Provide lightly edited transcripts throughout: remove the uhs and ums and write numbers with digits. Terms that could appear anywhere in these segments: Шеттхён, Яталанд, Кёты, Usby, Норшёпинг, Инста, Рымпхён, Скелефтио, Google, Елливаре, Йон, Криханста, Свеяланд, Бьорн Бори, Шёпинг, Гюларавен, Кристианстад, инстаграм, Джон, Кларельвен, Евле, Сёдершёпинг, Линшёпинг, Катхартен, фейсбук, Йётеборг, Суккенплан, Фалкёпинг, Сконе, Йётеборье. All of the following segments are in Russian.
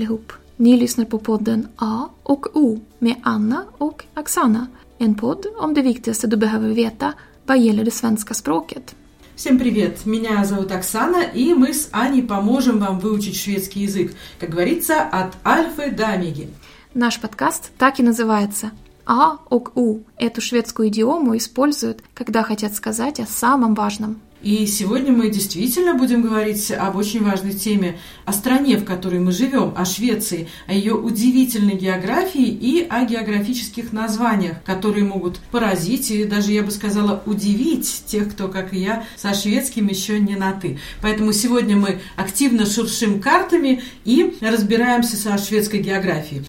allihop. Ni lyssnar på podden A och O med Anna och Okсана. En podd om det viktigaste du behöver veta vad gäller det svenska språket. Всем привет! Меня зовут Оксана, и мы с Аней поможем вам выучить шведский язык, как говорится, от альфы до омеги. Наш подкаст так и называется «А ок у». Эту шведскую идиому используют, когда хотят сказать о самом важном. И сегодня мы действительно будем говорить об очень важной теме, о стране, в которой мы живем, о Швеции, о ее удивительной географии и о географических названиях, которые могут поразить и даже, я бы сказала, удивить тех, кто, как и я, со шведским еще не на «ты». Поэтому сегодня мы активно шуршим картами и разбираемся со шведской географией.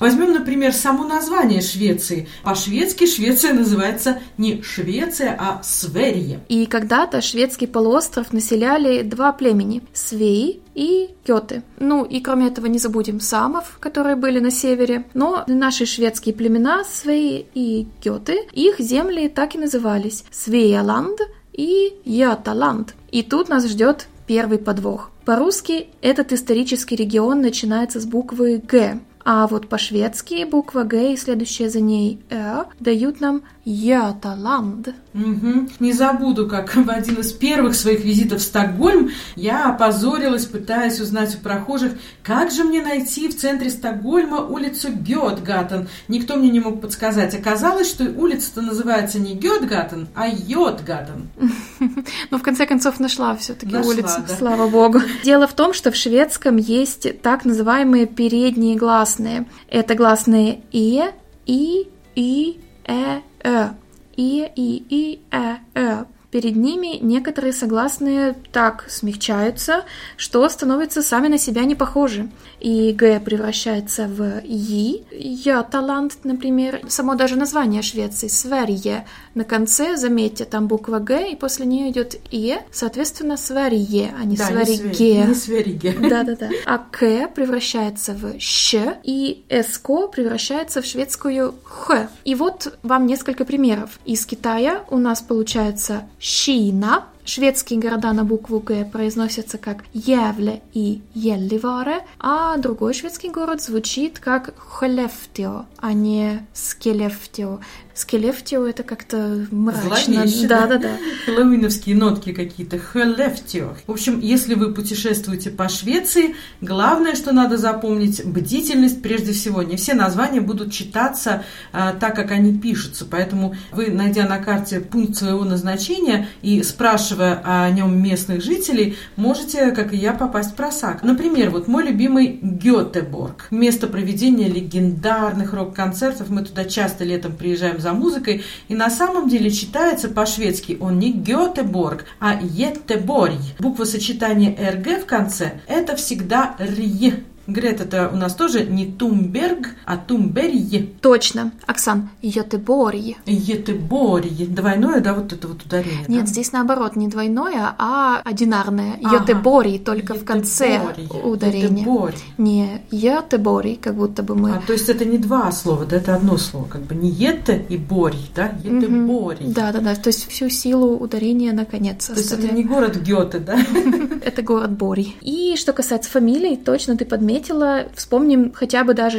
Возьмем, например, само название Швеции. По-шведски Швеция называется не Швеция, а Сверия. И когда-то шведский полуостров населяли два племени – Свеи и Кёты. Ну и кроме этого не забудем самов, которые были на севере. Но наши шведские племена Свеи и Кёты, их земли так и назывались – Свеяланд и Яталанд. И тут нас ждет первый подвох. По-русски этот исторический регион начинается с буквы «Г». А вот по-шведски буква «Г» и следующая за ней «э» дают нам «Яталанд». Угу. Не забуду, как в один из первых своих визитов в Стокгольм я опозорилась, пытаясь узнать у прохожих, как же мне найти в центре Стокгольма улицу Гётгатен. Никто мне не мог подсказать. Оказалось, что улица-то называется не Гётгатен, а Йётгатен. Но в конце концов нашла все-таки улицу, слава богу. Дело в том, что в шведском есть так называемые передние гласные. Это гласные и, э, и, э. Перед ними некоторые согласные так смягчаются, что становятся сами на себя не похожи. И «г» превращается в «и». «Яталанд», например, само даже название Швеции «Сверия». На конце, заметьте, там буква «г», и после нее идет «е», соответственно, «Сверие», а не «Свериге». Не «Свериге». Да-да-да. А «к» превращается в «щ», и «ск» превращается в шведскую «х». И вот вам несколько примеров. Из Китая у нас получается Шина. Шведские города на букву «Г» произносятся как «Евле» и «Елливаре», а другой шведский город звучит как «Хлэфтио», а не «Скелефтио». «Скелефтио» — это как-то мрачно. Да-да-да. Хэллоуиновские нотки какие-то. «Хлэфтио». В общем, если вы путешествуете по Швеции, главное, что надо запомнить — бдительность прежде всего. Не все названия будут читаться так, как они пишутся. Поэтому вы, найдя на карте пункт своего назначения и спрашивая о нем местных жителей, можете, как и я, попасть в просак. Например, вот мой любимый Гётеборг. Место проведения легендарных рок-концертов. Мы туда часто летом приезжаем за музыкой. И на самом деле читается по-шведски он не Гётеборг, а Йётеборье. Буква сочетания «рг» в конце – это всегда «рь». Грет, это у нас тоже не Тумберг, а Тумберье. Точно. Оксан, Йётеборье. Йётеборье. Двойное, да, вот это вот ударение? Нет, да? Здесь наоборот, не двойное, а одинарное. Ага. Йётеборье, только Йётеборье. В конце ударение. Йётеборье. Не Йётеборье, как будто бы мы... А, то есть это не два слова, да, это одно слово, как бы не Йете и Борь, да, Йётеборье. Да-да-да, то есть всю силу ударения на конец оставляем. То есть это не город Гёте, да? Это город Бори. И что касается фамилий, точно ты подметишь. Вспомним хотя бы даже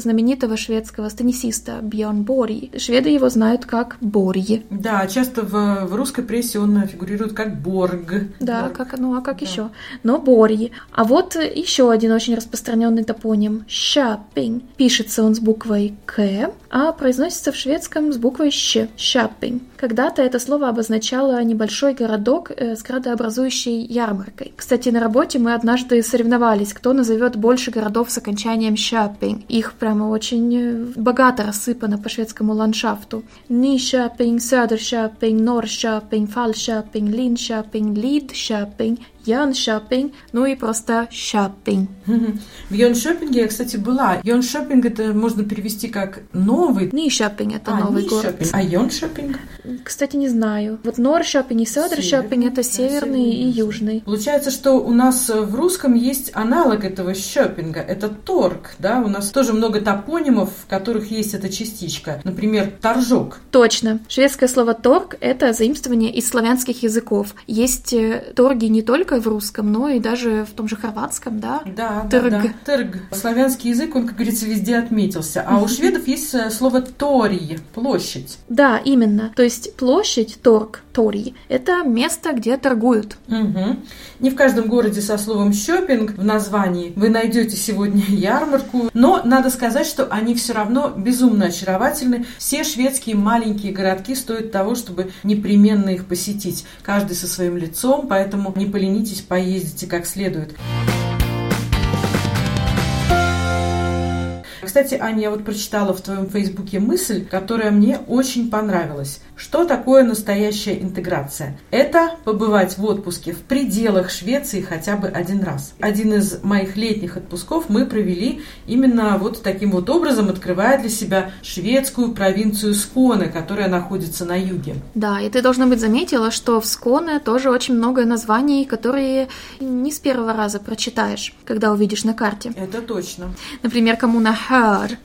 знаменитого шведского теннисиста Бьорн Бори. Шведы его знают как Борье. Да, часто в русской прессе он фигурирует как Борг. Да, как еще? Но Борье. А вот еще один очень распространенный топоним – Шёпинг. Пишется он с буквой «к», а произносится в шведском с буквой «щ» – Шёпинг. Когда-то это слово обозначало небольшой городок с градообразующей ярмаркой. Кстати, на работе мы однажды соревновались, кто назовет больше городов с окончанием «шоппинг». Их прямо очень богато рассыпано по шведскому ландшафту. Нишёпинг, Сёдершёпинг, Норшёпинг, Фалкёпинг, Линшёпинг, Лидшёпинг, Йоншоппинг, ну и просто шоппинг. В Йоншоппинге я, кстати, была. Йоншоппинг это можно перевести как новый. Нишёпинг это новый город. А Йоншоппинг? Кстати, не знаю. Вот Норшёпинг и Сёдершёпинг это северный и южный. Получается, что у нас в русском есть аналог этого шоппинга. Это торг, да? У нас тоже много топонимов, в которых есть эта частичка. Например, торжок. Точно. Шведское слово торг это заимствование из славянских языков. Есть торги не только в русском, но и даже в том же хорватском, да? Да, тырг. Да, да. Тырг. Славянский язык, он, как говорится, везде отметился. А у шведов есть слово «торий» – площадь. Да, именно. То есть площадь, торг, торий – это место, где торгуют. Угу. Не в каждом городе со словом «шопинг» в названии вы найдете сегодня ярмарку, но надо сказать, что они все равно безумно очаровательны. Все шведские маленькие городки стоят того, чтобы непременно их посетить. Каждый со своим лицом, поэтому не поленитесь, поездите как следует. Кстати, Аня, я вот прочитала в твоем Фейсбуке мысль, которая мне очень понравилась. Что такое настоящая интеграция? Это побывать в отпуске в пределах Швеции хотя бы один раз. Один из моих летних отпусков мы провели именно вот таким вот образом, открывая для себя шведскую провинцию Сконе, которая находится на юге. Да, и ты, должно быть, заметила, что в Сконе тоже очень много названий, которые не с первого раза прочитаешь, когда увидишь на карте. Это точно. Например, коммуна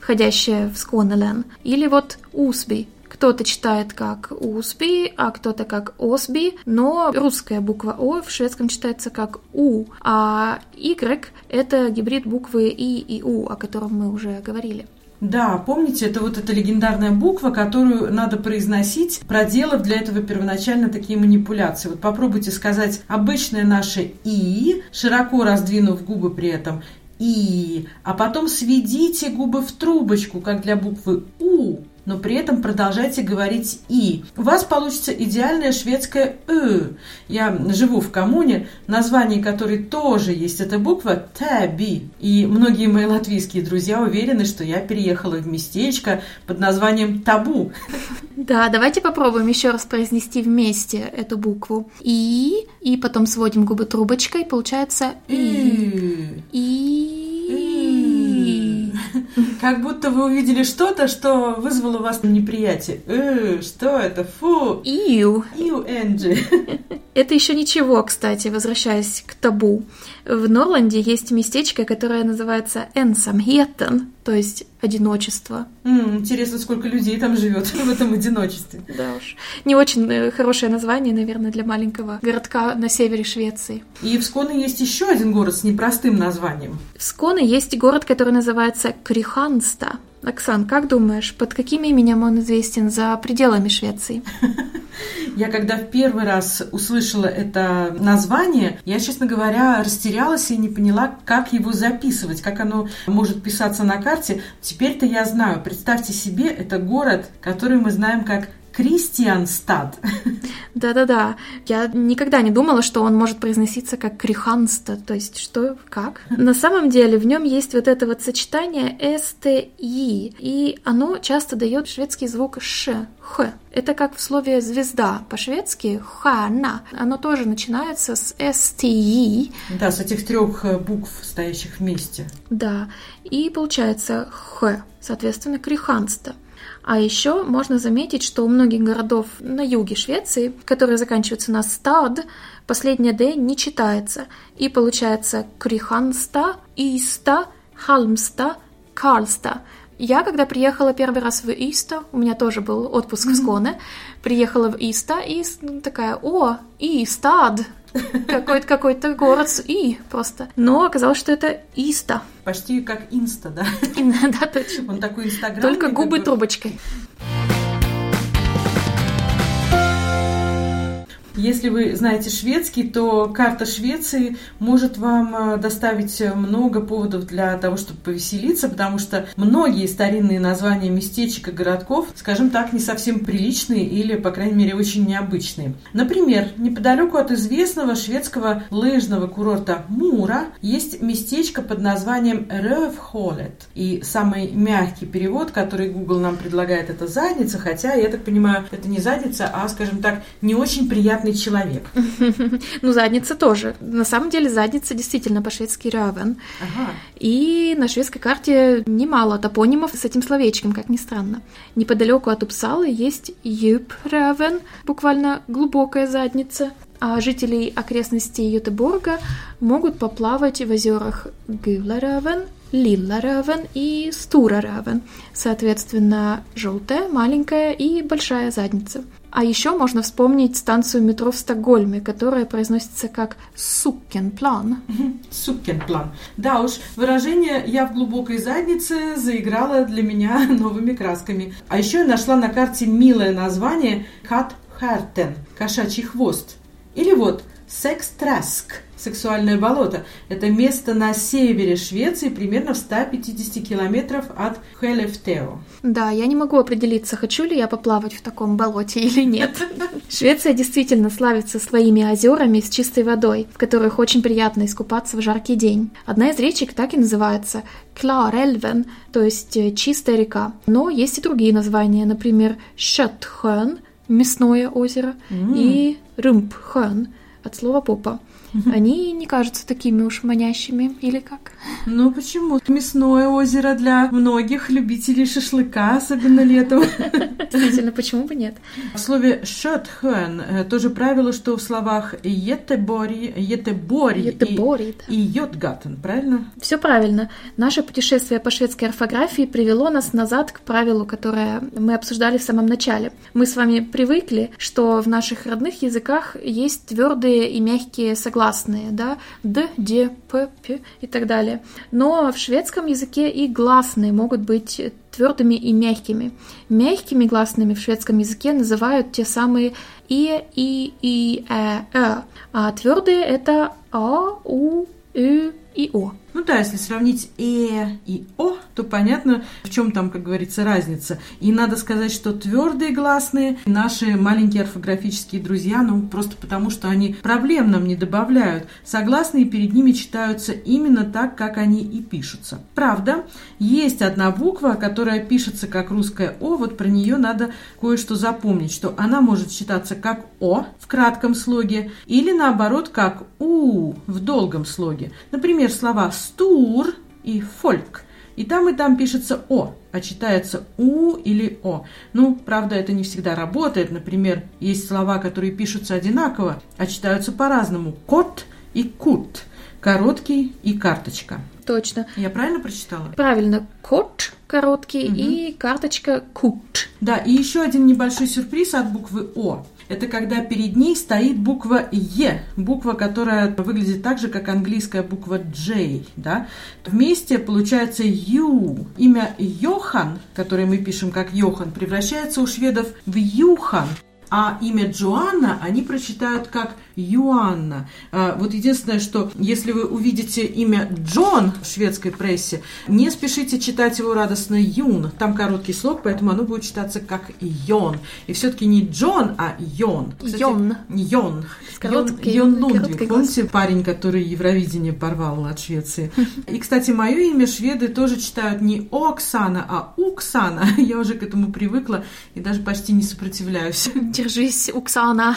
входящая в Сконелен. Или вот Usby. Кто-то читает как Usby, а кто-то как Osby, но русская буква О в шведском читается как У, а Y — это гибрид буквы И и У, о котором мы уже говорили. Да, помните, это вот эта легендарная буква, которую надо произносить, проделав для этого первоначально такие манипуляции. Вот попробуйте сказать обычное наше И, широко раздвинув губы при этом, И, а потом сведите губы в трубочку, как для буквы У, но при этом продолжайте говорить И. У вас получится идеальное шведское Ö. Я живу в коммуне, название которой тоже есть эта буква Täby. И многие мои латвийские друзья уверены, что я переехала в местечко под названием Табу. Да, давайте попробуем еще раз произнести вместе эту букву И, и потом сводим губы трубочкой, получается И. Как будто вы увидели что-то, что вызвало у вас неприятие. Что это? Фу! Ию! Ию, Энджи! Это еще ничего, кстати, возвращаясь к табу. В Норланде есть местечко, которое называется Энсамхетен, то есть одиночество. Интересно, сколько людей там живет в этом одиночестве. Да уж. Не очень хорошее название, наверное, для маленького городка на севере Швеции. И в Сконе есть еще один город с непростым названием. В Сконе есть город, который называется Криханста. Оксан, как думаешь, под каким именем он известен за пределами Швеции? Я когда в первый раз услышала это название, я, честно говоря, растерялась и не поняла, как его записывать, как оно может писаться на карте. Теперь-то я знаю. Представьте себе, это город, который мы знаем как Кристианстад. Да-да-да. Я никогда не думала, что он может произноситься как Криханста. То есть что, как? На самом деле в нем есть вот это вот сочетание STI, и оно часто дает шведский звук Ш, Х. Это как в слове «звезда» по-шведски «хана». Оно тоже начинается с STI. Да, с этих трех букв, стоящих вместе. Да. И получается Х, соответственно, Криханста. А еще можно заметить, что у многих городов на юге Швеции, которые заканчиваются на «стад», последняя «д» не читается. И получается «Криханста», «Иста», «Хальмста», «Карлста». Я, когда приехала первый раз в Иста, у меня тоже был отпуск в Сконе, приехала в Иста и такая «О, Истад!» Какой-то город с «и» просто. Но оказалось, что это «Иста». Почти как «Инста», да? Да, точно. Он такой инстаграмный. Только губы трубочкой. Если вы знаете шведский, то карта Швеции может вам доставить много поводов для того, чтобы повеселиться, потому что многие старинные названия местечек и городков, скажем так, не совсем приличные или, по крайней мере, очень необычные. Например, неподалеку от известного шведского лыжного курорта Мура есть местечко под названием Рёвхолет. И самый мягкий перевод, который Google нам предлагает, это задница, хотя, я так понимаю, это не задница, а, скажем так, не очень приятный человек. Ну, задница тоже. На самом деле, задница действительно по-шведски рёвен. Ага. И на шведской карте немало топонимов с этим словечком, как ни странно. Неподалеку от Упсалы есть Юб рёвен, буквально глубокая задница. жителей окрестностей Йётеборга могут поплавать в озерах Гюларавен, Лилларавен и Стураравен, соответственно, желтая, маленькая и большая задница. А еще можно вспомнить станцию метро в Стокгольме, которая произносится как «суккенплан». «Суккенплан». Да уж, выражение «я в глубокой заднице» заиграло для меня новыми красками. А еще я нашла на карте милое название «Катхартен» – «кошачий хвост». Или вот «секс-траск» – «сексуальное болото». Это место на севере Швеции, примерно в 150 километров от Хлэфтио. Да, я не могу определиться, хочу ли я поплавать в таком болоте или нет. Швеция действительно славится своими озерами с чистой водой, в которых очень приятно искупаться в жаркий день. Одна из речек так и называется «Кларельвен», то есть «чистая река». Но есть и другие названия, например, «Шеттхön», «мясное озеро», и «Рымпхön», от слова «попа». Они не кажутся такими уж манящими, или как? Ну почему? Мясное озеро для многих любителей шашлыка, особенно летом. Действительно, почему бы нет? В слове «шётхен» тоже правило, что в словах «Йеттеборье», «Йётеборье» и «Йётгатен», правильно? Все правильно. Наше путешествие по шведской орфографии привело нас назад к правилу, которое мы обсуждали в самом начале. Мы с вами привыкли, что в наших родных языках есть твердые и мягкие согласные, да, д, д, п, п и так далее. Но в шведском языке и гласные могут быть твердыми и мягкими. Мягкими гласными в шведском языке называют те самые и, э. А твердые это а, у, ы и о. Ну да, если сравнить «э» и «о», то понятно, в чем там, как говорится, разница. И надо сказать, что твердые гласные наши маленькие орфографические друзья, ну просто потому, что они проблем нам не добавляют. Согласные перед ними читаются именно так, как они и пишутся. Правда, есть одна буква, которая пишется как русское «о», вот про нее надо кое-что запомнить, что она может читаться как «о» в кратком слоге или наоборот как «у» в долгом слоге. Например, слова «стур» и «фольк». И там пишется «о», а читается «у» или «о». Ну, правда, это не всегда работает. Например, есть слова, которые пишутся одинаково, а читаются по-разному. «Кот» и «кут», «короткий» и «карточка». Точно. Я правильно прочитала? Правильно. «Кот» короткий и «карточка» «кут». Да, и еще один небольшой сюрприз от буквы «о». Это когда перед ней стоит буква «е», буква, которая выглядит так же, как английская буква «J». Да? Вместе получается «ю». Имя Йохан, которое мы пишем как «Йохан», превращается у шведов в «Юхан». А имя Джоанна они прочитают как Юанна. Вот единственное, что если вы увидите имя Джон в шведской прессе, не спешите читать его радостно Юн. Там короткий слог, поэтому оно будет читаться как Йон. И все-таки не Джон, а Йон. Кстати, Йон. Йон Лундвик. Помните, парень, который Евровидение порвал от Швеции? И, кстати, мое имя шведы тоже читают не Оксана, а Уксана. Я уже к этому привыкла и даже почти не сопротивляюсь. Держись, Оксана.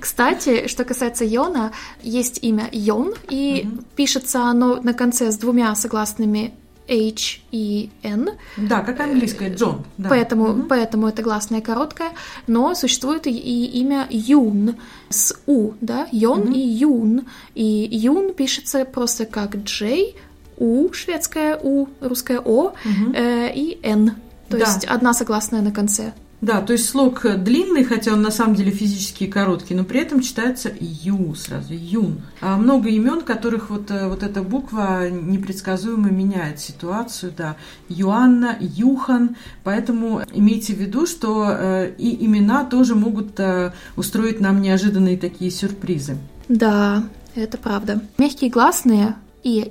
Кстати, что касается Йона, есть имя Йон, и пишется оно на конце с двумя согласными H и N. Да, как английское Джон. Да. Поэтому это гласное короткое, но существует и имя Юн с У, да, Йон и Юн. И Юн пишется просто как J, U, шведское U, русское О и N. То есть одна согласная на конце. Да, то есть слог длинный, хотя он на самом деле физически короткий, но при этом читается «ю» сразу, «юн». А много имен, которых вот эта буква непредсказуемо меняет ситуацию, да. Юанна, Юхан, поэтому имейте в виду, что и имена тоже могут устроить нам неожиданные такие сюрпризы. Да, это правда. Мягкие гласные «и»,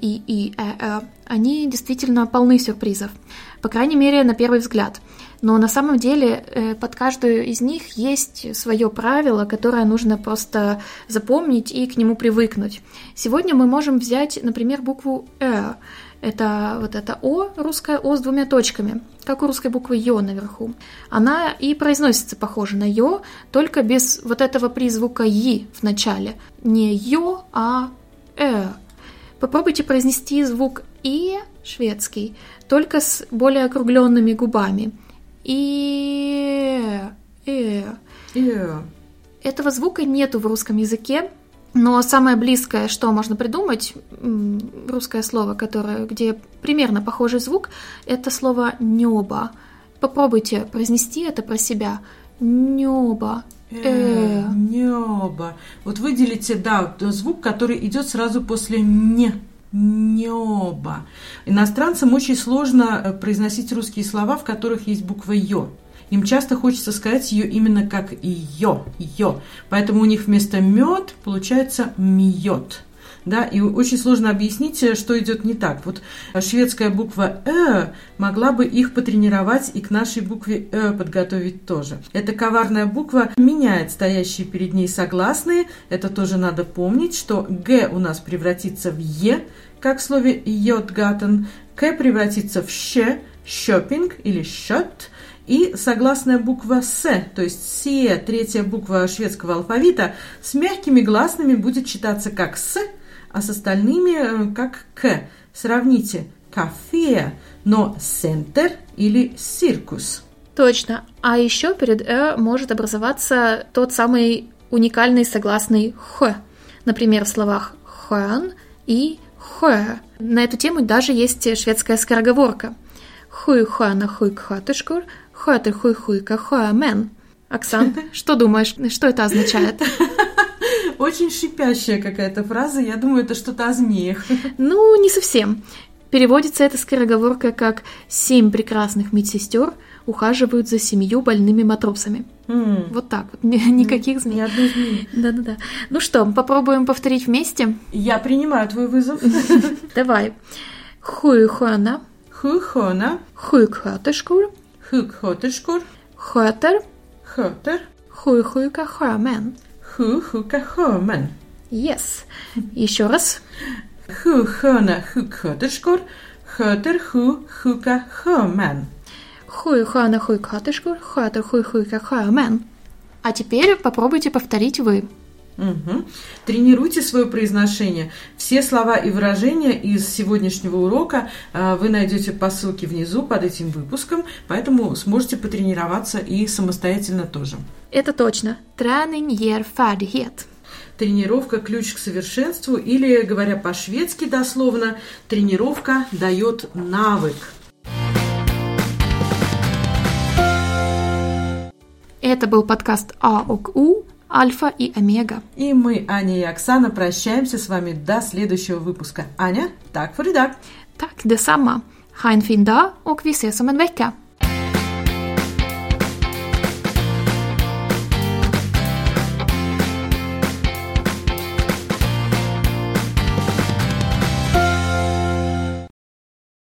«э», они действительно полны сюрпризов, по крайней мере, на первый взгляд. Но на самом деле под каждую из них есть свое правило, которое нужно просто запомнить и к нему привыкнуть. Сегодня мы можем взять, например, букву «э». Это вот это «о», русское «о» с двумя точками, как у русской буквы «ё» наверху. Она и произносится похоже на «ё», только без вот этого призвука «и» в начале. Не «ё», а «э». Попробуйте произнести звук «и» шведский, только с более округленными губами. И Этого звука нету в русском языке, но самое близкое, что можно придумать, русское слово, которое, где примерно похожий звук, это слово «нёба». Попробуйте произнести это про себя. «Нёба». Нёба. Вот выделите, да, звук, который идет сразу после «не». Нёба. Иностранцам очень сложно произносить русские слова, в которых есть буква «ё». Им часто хочется сказать ее именно как «ё», «ё». Поэтому у них вместо «мёд» получается «мьёт». Да, и очень сложно объяснить, что идет не так. Вот шведская буква «э» могла бы их потренировать и к нашей букве «э» подготовить тоже. Эта коварная буква меняет стоящие перед ней согласные. Это тоже надо помнить, что «г» у нас превратится в «е», как в слове «йётгатен», «к» превратится в «щ», «шёпинг» или «шёт». И согласная буква «с», то есть «се», третья буква шведского алфавита, с мягкими гласными будет читаться как «с», а с остальными как «к». Сравните «кафе», но «центр» или «циркус». Точно. А еще перед «э» может образоваться тот самый уникальный согласный «х». Например, в словах «хон» и «хо». На эту тему даже есть шведская скороговорка. «Хуй-хана хуй-кхатышкур». Хатер хуй-хуйка хоамен. Оксан, что думаешь, что это означает? Очень шипящая какая-то фраза, я думаю, это что-то о змеях. Ну, не совсем. Переводится эта скороговорка как «семь прекрасных медсестер ухаживают за 7 больными матросами». Вот так вот, никаких змей. Ни одной змеи. Да-да-да. Ну что, попробуем повторить вместе? Я принимаю твой вызов. Давай. Хуй-хана. Хуй-хана. Хуй-кхатышкур. Хукхотышкур. Хотер. Хотер. Хуйхуйка хомен. Хуйхуйка хомен. Yes. Еще раз. Хухона хукхотышкур. Хотер хуйхуйка хомен. Хуйхона хуйхотышкур. Хотер хуйхуйка хомен. А теперь попробуйте повторить вы. Угу. Тренируйте свое произношение. Все слова и выражения из сегодняшнего урока вы найдете по ссылке внизу под этим выпуском, поэтому сможете потренироваться и самостоятельно тоже. Это точно. Träning ger färdighet. Тренировка – ключ к совершенству, или, говоря по-шведски дословно, тренировка дает навык. Это был подкаст «А ок У». Альфа и Омега. И мы, Аня и Оксана, прощаемся с вами до следующего выпуска. Аня, так for idag. Так, detsamma. Ha en fin dag och vi ses om en vecka.